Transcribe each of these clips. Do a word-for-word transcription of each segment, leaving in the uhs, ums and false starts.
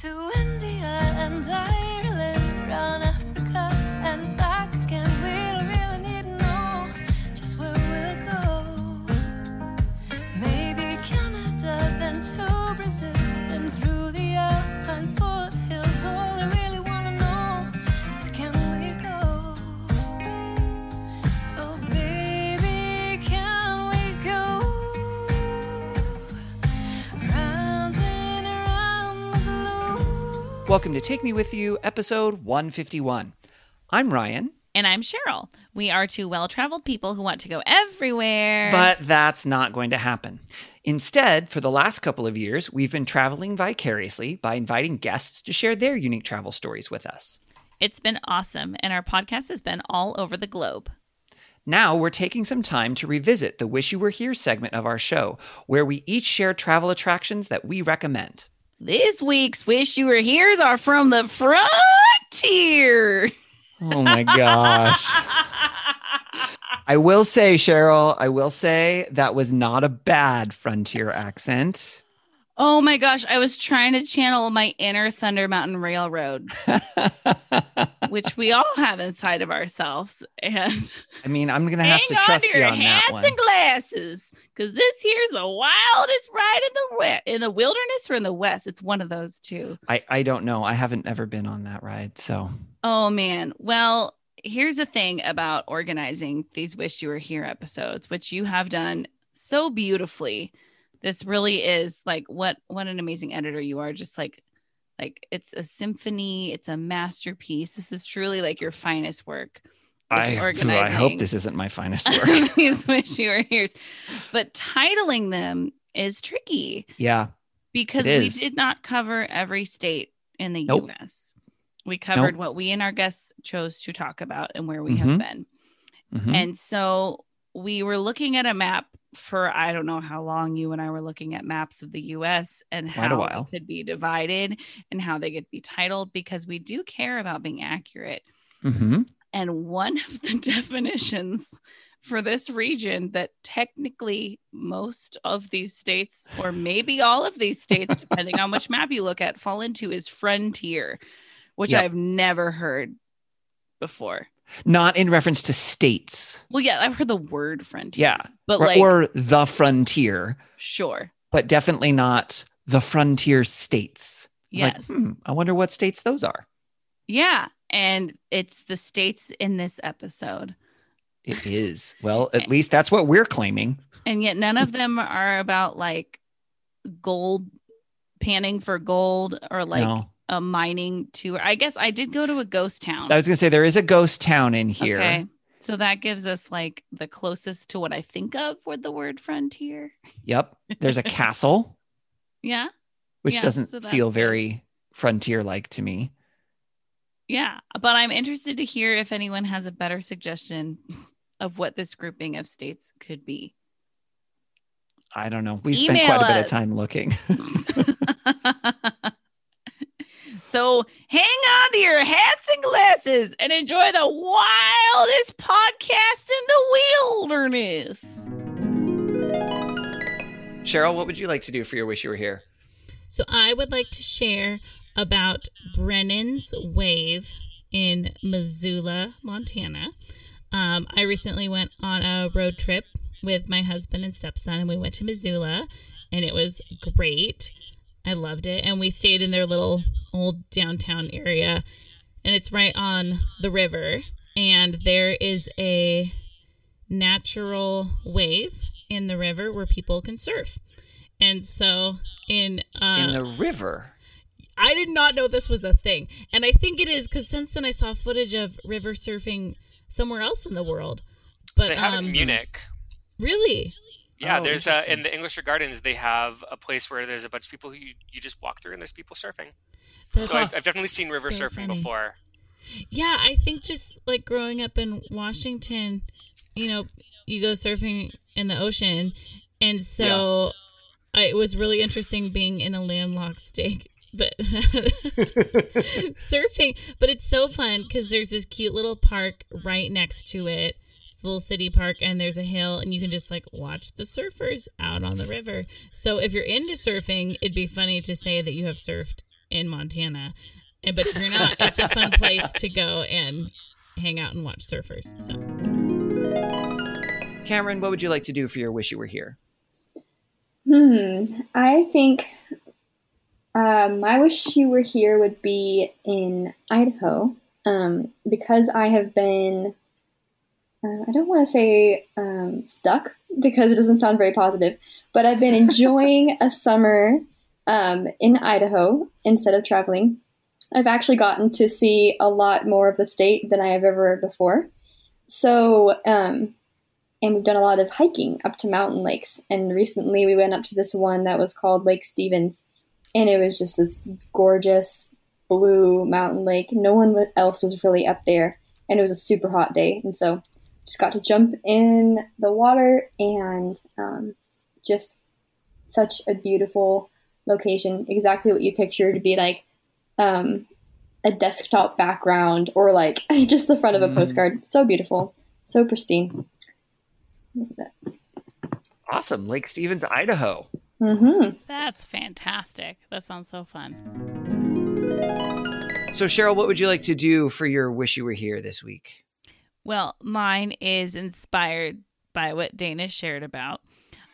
to India and Ireland, round Africa and back again. We don't really need to know just where we'll go. Maybe Canada, then to Brazil, then through the Alpine foothills. All I really want to know is can we go? Oh baby, can we go? Round and around the globe. Welcome to Take Me With You, episode one fifty-one. I'm Ryan. And I'm Cheryl. We are two well-traveled people who want to go everywhere. But that's not going to happen. Instead, for the last couple of years, we've been traveling vicariously by inviting guests to share their unique travel stories with us. It's been awesome, and our podcast has been all over the globe. Now we're taking some time to revisit the Wish You Were Here segment of our show, where we each share travel attractions that we recommend. This week's Wish You Were Here's are from the frontier. Oh my gosh. I will say, Cheryl, I will say that was not a bad frontier accent. Oh my gosh, I was trying to channel my inner Thunder Mountain Railroad, which we all have inside of ourselves. And I mean, I'm going to have to trust you on that one. Hang on to your hats and glasses, because this here's the wildest ride in the we- in the wilderness or in the West. It's one of those two. I, I don't know. I haven't ever been on that ride, so. Oh man. Well, here's the thing about organizing these Wish You Were Here episodes, which you have done so beautifully. This really is like what what an amazing editor you are. Just like like it's a symphony, it's a masterpiece. This is truly like your finest work. I, I hope this isn't my finest work. These Wish You Were Here's. But titling them is tricky. Yeah. Because we did not cover every state in the nope. U S. We covered nope. what we and our guests chose to talk about and where we mm-hmm. have been. Mm-hmm. And so we were looking at a map for, I don't know how long you and I were looking at maps of the U S and how it could be divided and how they could be titled, because we do care about being accurate. Mm-hmm. And one of the definitions for this region that technically most of these states, or maybe all of these states, depending on which map you look at, fall into is frontier, which yep. I've never heard before. Not in reference to states. Well, yeah, I've heard the word frontier. Yeah, but or, like, or the frontier. Sure. But definitely not the frontier states. Yes. Like, hmm, I wonder what states those are. Yeah. And it's the states in this episode. It is. Well, at least that's what we're claiming. And yet none of them are about like gold, panning for gold, or like... No. A mining tour. I guess I did go to a ghost town. I was going to say there is a ghost town in here. Okay. So that gives us like the closest to what I think of with the word frontier. Yep. There's a castle. Yeah. Which yeah, doesn't so feel very frontier-like to me. Yeah. But I'm interested to hear if anyone has a better suggestion of what this grouping of states could be. I don't know. We Email spent quite us. a bit of time looking. So hang on to your hats and glasses and enjoy the wildest podcast in the wilderness. Cheryl, what would you like to do for your Wish You Were Here? So I would like to share about Brennan's Wave in Missoula, Montana. Um, I recently went on a road trip with my husband and stepson, and we went to Missoula, and it was great. I loved it. And we stayed in their little old downtown area, and it's right on the river. And there is a natural wave in the river where people can surf. And so in... Uh, in the river? I did not know this was a thing. And I think it is, because since then I saw footage of river surfing somewhere else in the world. But they have um, it in Munich. Really? Yeah, oh, there's a, in the Englisher Gardens, they have a place where there's a bunch of people who you, you just walk through, and there's people surfing. That's so I've, I've definitely seen river so surfing funny. before. Yeah, I think just like growing up in Washington, you know, you go surfing in the ocean. And so yeah. I, it was really interesting being in a landlocked state, but surfing. But it's so fun because there's this cute little park right next to it. Little city park, and there's a hill, and you can just like watch the surfers out on the river. So if you're into surfing, it'd be funny to say that you have surfed in Montana. And, but if you're not, it's a fun place to go and hang out and watch surfers. So, Cameron, what would you like to do for your wish you were here? Hmm. I think um, my wish you were here would be in Idaho, um, because I have been, uh, I don't want to say um, stuck because it doesn't sound very positive, but I've been enjoying a summer um, in Idaho instead of traveling. I've actually gotten to see a lot more of the state than I have ever before. So, um, and we've done a lot of hiking up to mountain lakes. And recently we went up to this one that was called Lake Stevens. And it was just this gorgeous blue mountain lake. No one else was really up there. And it was a super hot day. And so just got to jump in the water and um, just such a beautiful location. Exactly what you picture to be like. Um, a desktop background or like just the front of a mm. postcard. So beautiful. So pristine. Awesome. Lake Stevens, Idaho. Mm-hmm. That's fantastic. That sounds so fun. So Cheryl, what would you like to do for your wish you were here this week? Well, mine is inspired by what Dana shared about.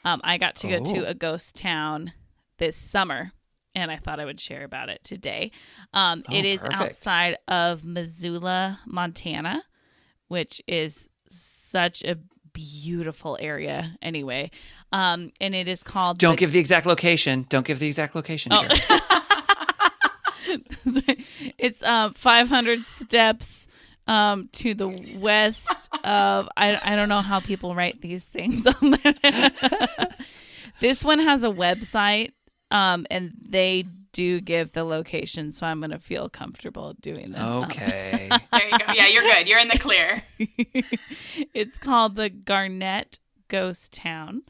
Um, I got to go oh. to a ghost town this summer. And I thought I would share about it today. Um, oh, it is perfect. Outside of Missoula, Montana, which is such a beautiful area anyway. Um, and it is called... Don't the... give the exact location. Don't give the exact location. Oh. It's um, five hundred steps um, to the west of... I, I don't know how people write these things. This one has a website. Um, and they do give the location, so I'm going to feel comfortable doing this. Okay. There you go. Yeah, you're good. You're in the clear. It's called the Garnet Ghost Town,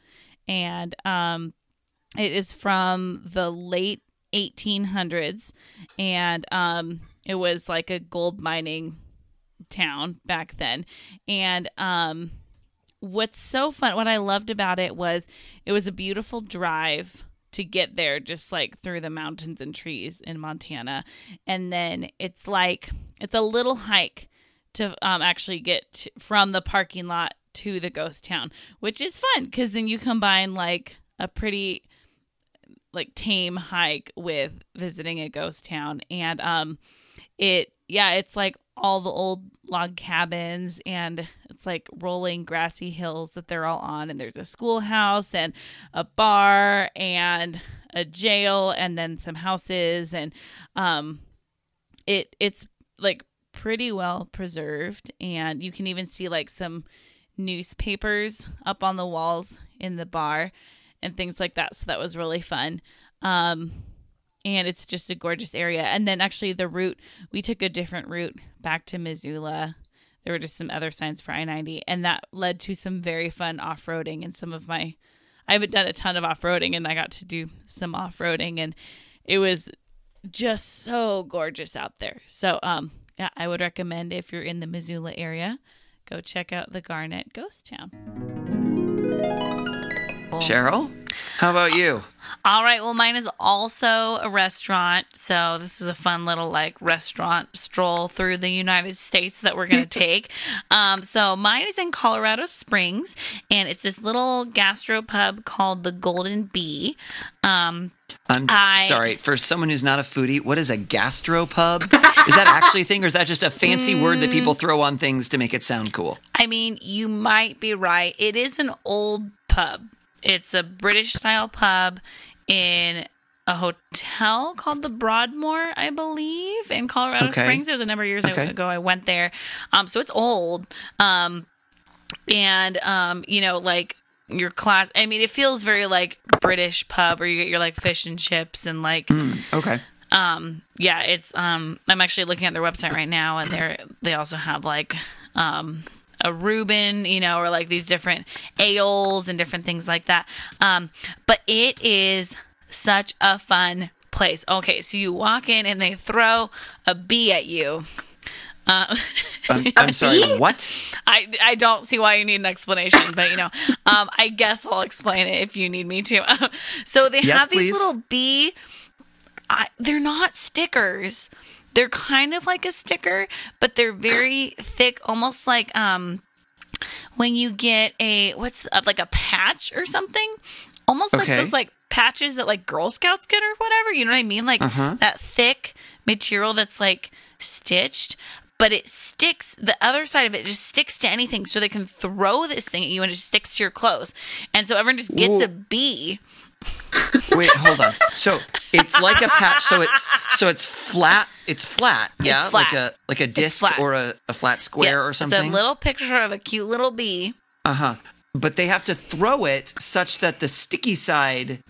and um, it is from the late eighteen hundreds, and um, it was like a gold mining town back then, and um, what's so fun, what I loved about it was it was a beautiful drive to get there, just like through the mountains and trees in Montana. And then it's like, it's a little hike to um, actually get to, from the parking lot to the ghost town, which is fun because then you combine like a pretty like tame hike with visiting a ghost town. And um, it, yeah, it's like all the old log cabins and it's like rolling grassy hills that they're all on, and there's a schoolhouse and a bar and a jail and then some houses, and um it it's like pretty well preserved, and you can even see like some newspapers up on the walls in the bar and things like that, so that was really fun. um And it's just a gorgeous area. And then actually the route, we took a different route back to Missoula. There were just some other signs for I ninety. And that led to some very fun off-roading. And some of my, I haven't done a ton of off-roading, and I got to do some off-roading. And it was just so gorgeous out there. So um, yeah, I would recommend if you're in the Missoula area, go check out the Garnet Ghost Town. Cheryl? How about you? All right. Well, mine is also a restaurant. So this is a fun little like restaurant stroll through the United States that we're going to take. Um, so mine is in Colorado Springs, and it's this little gastropub called the Golden Bee. Um, I'm I, sorry. For someone who's not a foodie, what is a gastropub? Is that actually a thing, or is that just a fancy mm, word that people throw on things to make it sound cool? I mean, you might be right. It is an old pub. It's a British-style pub in a hotel called the Broadmoor, I believe, in Colorado okay. Springs. It was a number of years okay. ago I went there. Um, so it's old. Um, and, um, you know, like your class – I mean, it feels very like British pub where you get your like fish and chips and like mm, – Okay. Um, yeah, it's um, – I'm actually looking at their website right now, and they they also have like um, – a Reuben, you know, or like these different ales and different things like that. Um, but it is such a fun place. Okay, so you walk in and they throw a bee at you. Uh, I'm, I'm sorry, bee? What? I, I don't see why you need an explanation, but you know, um, I guess I'll explain it if you need me to. So they yes, have these please. Little bee I, they're not stickers. They're kind of like a sticker, but they're very thick, almost like um, when you get a, what's uh, like a patch or something, almost okay. like those like patches that like Girl Scouts get or whatever. You know what I mean? Like uh-huh. that thick material that's like stitched, but it sticks. The other side of it just sticks to anything, so they can throw this thing at you and it just sticks to your clothes. And so everyone just gets Ooh. a bee. Wait, hold on. So it's like a patch. So it's so it's flat. It's flat. Yeah, it's flat. like a like a disc or a, a flat square yes, or something. It's a little picture of a cute little bee. Uh huh. But they have to throw it such that the sticky side.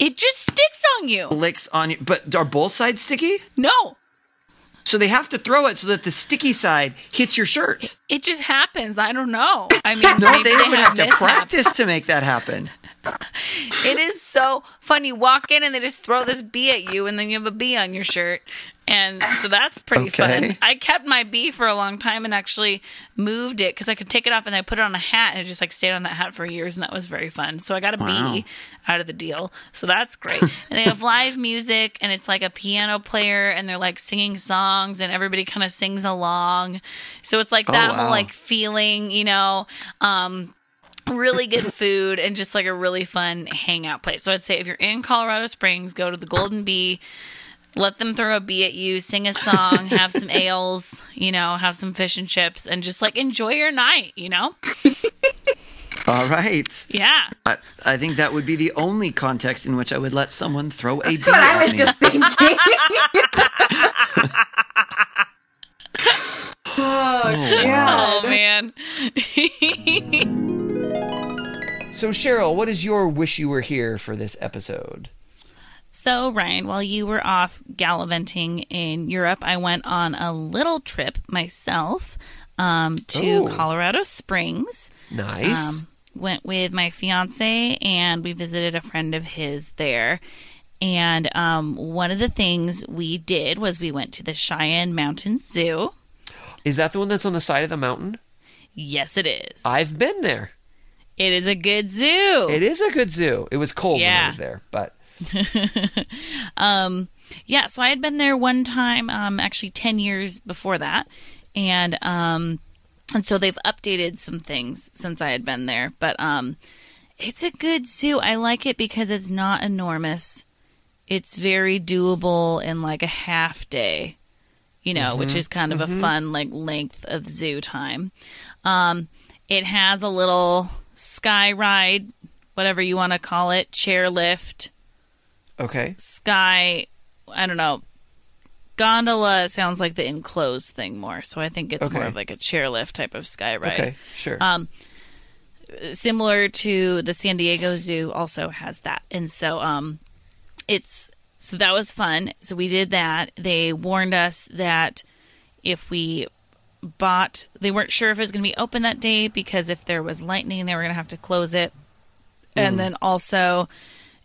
It just sticks on you. Licks on you. But are both sides sticky? No. So they have to throw it so that the sticky side hits your shirt. It, it just happens. I don't know. I mean, no, they, they would have, have to practice to make that happen. It is so fun. You walk in and they just throw this bee at you, and then you have a bee on your shirt. And so that's pretty okay. fun. I kept my bee for a long time and actually moved it because I could take it off and I put it on a hat, and it just like stayed on that hat for years, and that was very fun. So I got a wow. bee out of the deal. So that's great. And they have live music, and it's like a piano player, and they're like singing songs, and everybody kind of sings along. So it's like that oh, wow. whole like feeling, you know, um, really good food and just like a really fun hangout place. So I'd say if you're in Colorado Springs, go to the Golden Bee. Let them throw a bee at you, sing a song, have some ales, you know, have some fish and chips, and just like enjoy your night, you know? All right. Yeah. I, I think that would be the only context in which I would let someone throw a bee at me. That's what I was just thinking. Oh, yeah. Oh, man. So, Cheryl, what is your wish you were here for this episode? So, Ryan, while you were off gallivanting in Europe, I went on a little trip myself um, to Ooh. Colorado Springs. Nice. Um, went with my fiance, and we visited a friend of his there. And um, one of the things we did was we went to the Cheyenne Mountain Zoo. Is that the one that's on the side of the mountain? Yes, it is. I've been there. It is a good zoo. It is a good zoo. It was cold yeah. when I was there, but... um, yeah, so I had been there one time, um, actually ten years before that. And, um, and so they've updated some things since I had been there, but, um, it's a good zoo. I like it because it's not enormous. It's very doable in like a half day, you know, mm-hmm. which is kind of mm-hmm. a fun, like length of zoo time. Um, it has a little sky ride, whatever you want to call it, chair lift. Okay. Sky, I don't know. Gondola sounds like the enclosed thing more, so I think it's okay. more of like a chairlift type of sky ride. Okay, sure. Um, similar to the San Diego Zoo, also has that, and so um, it's so that was fun. So we did that. They warned us that if we bought, they weren't sure if it was going to be open that day because if there was lightning, they were going to have to close it, mm. and then also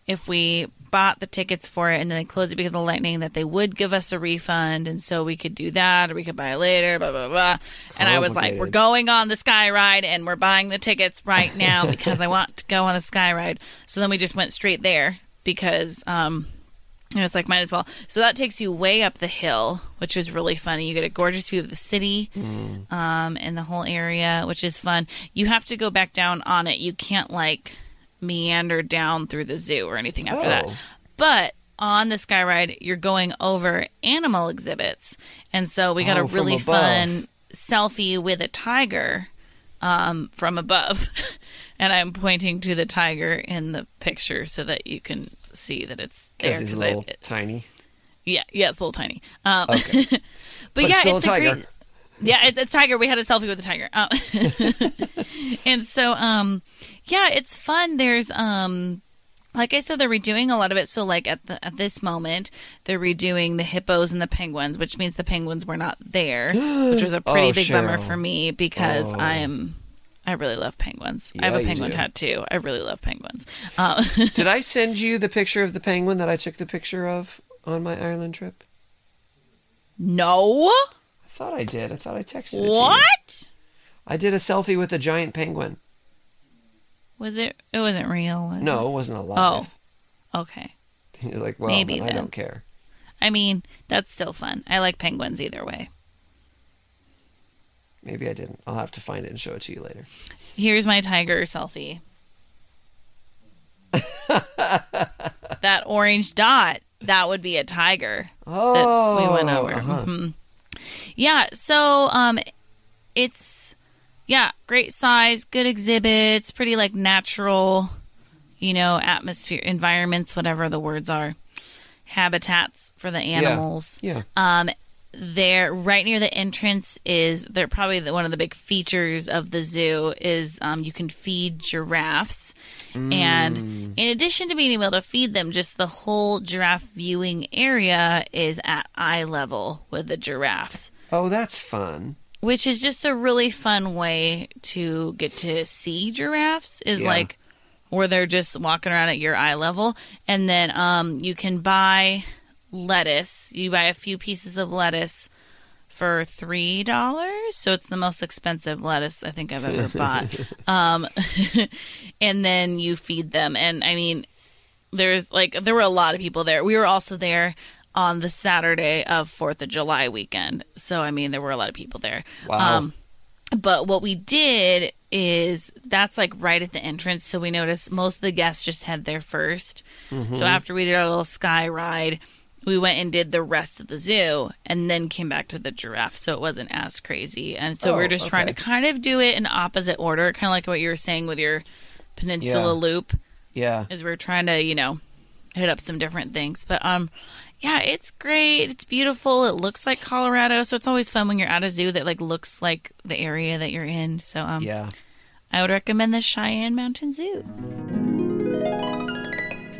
if we bought the tickets for it and then they closed it because of the lightning, that they would give us a refund, and so we could do that or we could buy it later, blah blah blah. And I was like, we're going on the sky ride and we're buying the tickets right now because I want to go on the sky ride. So then we just went straight there because um you know, it's like might as well. So that takes you way up the hill, which is really funny. You get a gorgeous view of the city mm. um and the whole area, which is fun. You have to go back down on it. You can't like meander down through the zoo or anything after oh. that. But on the sky ride, you're going over animal exhibits. And so we got oh, a really fun selfie with a tiger um, from above. And I'm pointing to the tiger in the picture so that you can see that it's there. Because it's a little I, it, tiny. Yeah, yeah, it's a little tiny. Um, okay. but, but yeah, it's, still it's a tiger. Great... Yeah, it's, it's tiger. We had a selfie with a tiger. Oh. And so, um, yeah, it's fun. There's, um, like I said, they're redoing a lot of it. So, like, at the, at this moment, they're redoing the hippos and the penguins, which means the penguins were not there, which was a pretty oh, big Cheryl. bummer for me because oh. I am... I really love penguins. Yeah, I have a penguin tattoo. I really love penguins. Uh, Did I send you the picture of the penguin that I took the picture of on my Ireland trip? No. I thought I did. I thought I texted it What? To you. I did a selfie with a giant penguin. Was it? It wasn't real, was No, it? it wasn't alive. Oh, okay. You're like, well, Maybe, then then. I don't care. I mean, that's still fun. I like penguins either way. Maybe I didn't. I'll have to find it and show it to you later. Here's my tiger selfie. That orange dot, that would be a tiger oh, that we went over. Uh-huh. Mm-hmm. Yeah, so um, it's, yeah, great size, good exhibits, pretty like natural, you know, atmosphere, environments, whatever the words are, habitats for the animals. Yeah. yeah. Um, there, right near the entrance is, they're probably the, one of the big features of the zoo is um, you can feed giraffes. Mm. And in addition to being able to feed them, just the whole giraffe viewing area is at eye level with the giraffes. Oh, that's fun. Which is just a really fun way to get to see giraffes is yeah. like where they're just walking around at your eye level. And then um, you can buy... lettuce. You buy a few pieces of lettuce for three dollars, so it's the most expensive lettuce I think I've ever bought. Um, and then you feed them, and I mean, there's like there were a lot of people there. We were also there on the Saturday of Fourth of July weekend, so I mean, there were a lot of people there. Wow. Um, but what we did is that's like right at the entrance, so we noticed most of the guests just head there first. Mm-hmm. So after we did our little sky ride. We went and did the rest of the zoo and then came back to the giraffe. So it wasn't as crazy. And so oh, we we're just okay. trying to kind of do it in opposite order, kind of like what you were saying with your peninsula yeah. loop. Yeah. As we we're trying to, you know, hit up some different things. But, um, yeah, it's great. It's beautiful. It looks like Colorado. So it's always fun when you're at a zoo that, like, looks like the area that you're in. So, um, yeah. I would recommend the Cheyenne Mountain Zoo.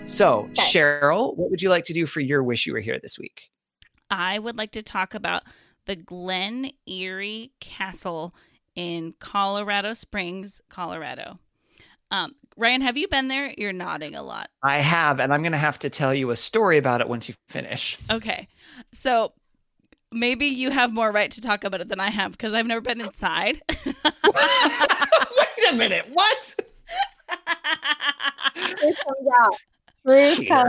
So, Cheryl, what would you like to do for your wish you were here this week? I would like to talk about the Glen Eyrie Castle in Colorado Springs, Colorado. Um, Ryan, have you been there? You're nodding a lot. I have, and I'm going to have to tell you a story about it once you finish. Okay. So, maybe you have more right to talk about it than I have because I've never been inside. Wait a minute. What? It comes out. I,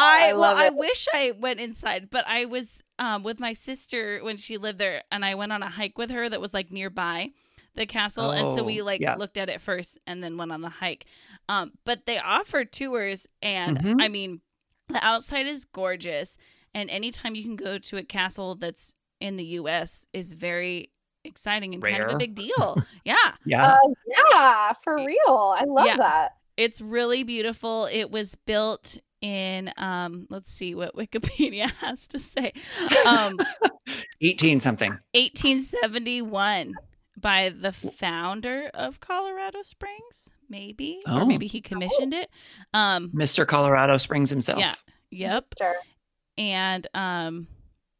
I well, I wish I went inside, but I was um, with my sister when she lived there, and I went on a hike with her that was like nearby the castle, oh, and so we like yeah. looked at it first and then went on the hike. Um, but they offer tours, and mm-hmm. I mean, the outside is gorgeous, and anytime you can go to a castle that's in the U S is very exciting and Rare. kind of a big deal. yeah, yeah, uh, yeah, for real. I love yeah. that. It's really beautiful. It was built in, um, let's see what Wikipedia has to say. Um, eighteen something. eighteen seventy-one by the founder of Colorado Springs, maybe. Oh. Or maybe he commissioned it. Um, Mister Colorado Springs himself. Yeah. Yep. Mister And um,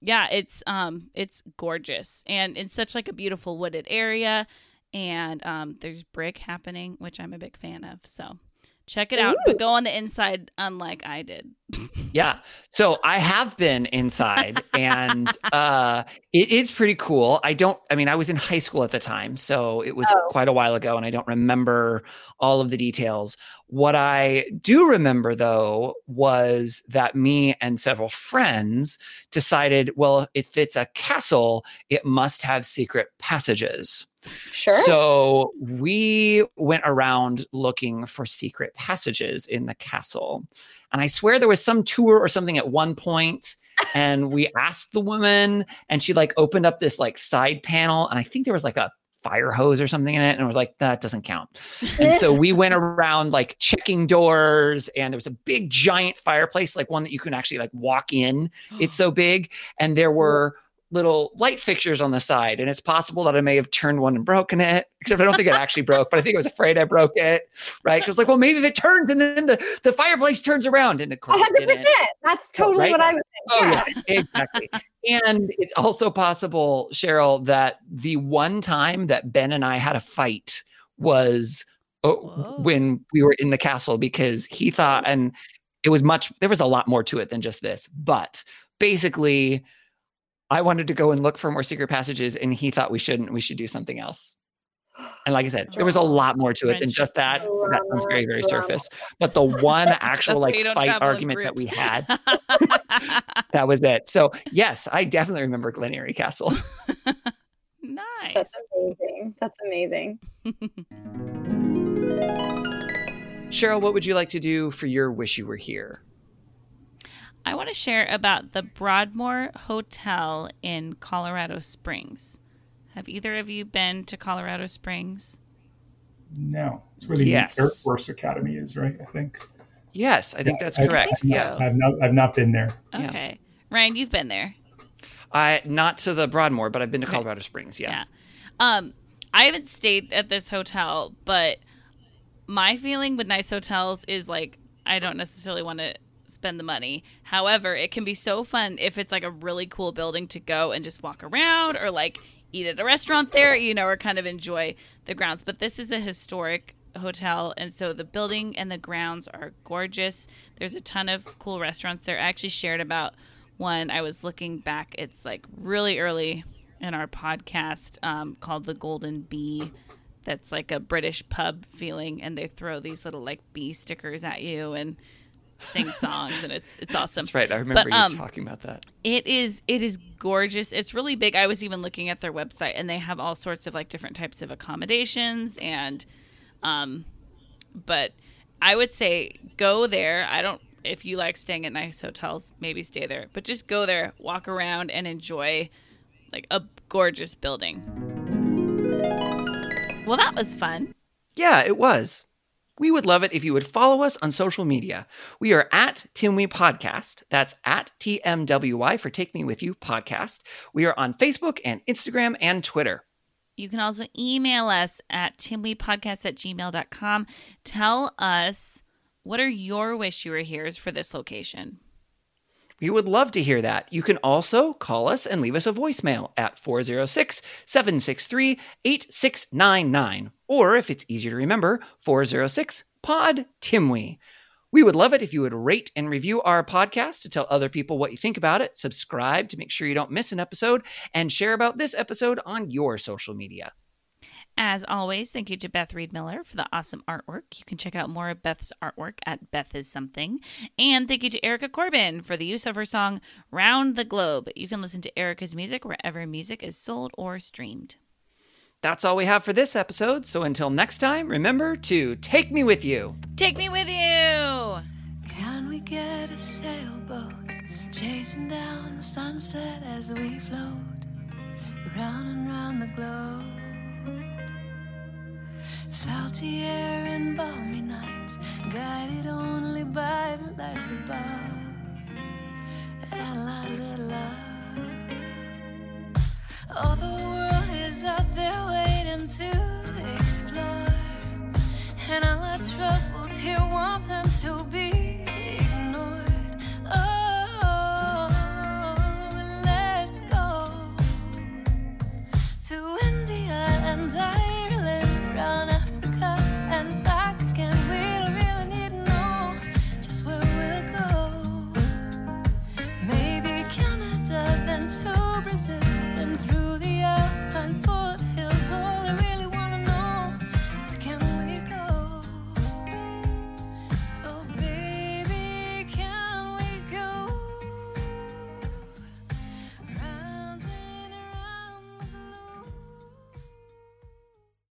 yeah, it's um, it's gorgeous. And it's such like a beautiful wooded area. And um, there's brick happening, which I'm a big fan of. So check it out, Ooh. but go on the inside, unlike I did. yeah. So I have been inside and uh, it is pretty cool. I don't, I mean, I was in high school at the time, so it was oh. quite a while ago and I don't remember all of the details. What I do remember though, was that me and several friends decided, well, if it's a castle, it must have secret passages. Sure. So we went around looking for secret passages in the castle. And I swear there was some tour or something at one point, and we asked the woman and she like opened up this like side panel. And I think there was like a fire hose or something in it. And I was like, that doesn't count. And so we went around like checking doors, and there was a big giant fireplace, like one that you can actually like walk in. It's so big. And there were little light fixtures on the side, and it's possible that I may have turned one and broken it, except I don't think it actually broke, but I think I was afraid I broke it, right? Because like, well, maybe if it turns and then the, the fireplace turns around, and of course one hundred percent it didn't. That's totally oh, right? what I was thinking. Yeah. Oh yeah, exactly. And it's also possible, Cheryl, that the one time that Ben and I had a fight was oh, when we were in the castle, because he thought, and it was much, there was a lot more to it than just this, but basically I wanted to go and look for more secret passages, and he thought we shouldn't. We should do something else. And like I said, there was a lot more to it than just that. That sounds very, very surface. But the one actual like fight argument that we had, that was it. So yes, I definitely remember Glen Eyrie Castle. Nice. That's amazing. That's amazing. Cheryl, what would you like to do for your Wish You Were Here? I want to share about the Broadmoor Hotel in Colorado Springs. Have either of you been to Colorado Springs? No. It's where the yes. Air Force Academy is, right? I think. Yes, I think yeah, that's I, correct. I think so. I've, not, I've, not, I've not been there. Okay. Yeah. Ryan, you've been there. I Not to the Broadmoor, but I've been to okay. Colorado Springs, yeah. yeah. Um, I haven't stayed at this hotel, but my feeling with nice hotels is like, I don't necessarily want to spend the money. However, it can be so fun if it's like a really cool building to go and just walk around or like eat at a restaurant there, you know, or kind of enjoy the grounds. But this is a historic hotel, and so the building and the grounds are gorgeous. There's a ton of cool restaurants there. I actually shared about one. I was looking back. It's like really early in our podcast um, called the Golden Bee. That's like a British pub feeling, and they throw these little like bee stickers at you and sing songs, and it's it's awesome. That's right. I remember but, um, you talking about that. It is it is gorgeous. It's really big. I was even looking at their website, and they have all sorts of like different types of accommodations, and um, but I would say go there. I don't if you like staying at nice hotels, maybe stay there, but just go there, walk around, and enjoy like a gorgeous building. Well, that was fun. Yeah, it was. We would love it if you would follow us on social media. We are at T M W Podcast. That's at T M W Y for Take Me With You Podcast. We are on Facebook and Instagram and Twitter. You can also email us at T M W podcast at gmail dot com. Tell us, what are your wish you were here's for this location? We would love to hear that. You can also call us and leave us a voicemail at four oh six, seven six three, eight six nine nine. Or if it's easier to remember, four oh six P O D T I M W E. We would love it if you would rate and review our podcast to tell other people what you think about it, subscribe to make sure you don't miss an episode, and share about this episode on your social media. As always, thank you to Beth Reed Miller for the awesome artwork. You can check out more of Beth's artwork at Beth Is Something. And thank you to Erica Corbin for the use of her song, Round the Globe. You can listen to Erica's music wherever music is sold or streamed. That's all we have for this episode. So until next time, remember to take me with you. Take me with you. Can we get a sailboat chasing down the sunset as we float round and round the globe? Salty air and balmy nights, guided only by the lights above, and a lot of love. All the world is out there waiting to explore, and all our troubles here want them to be.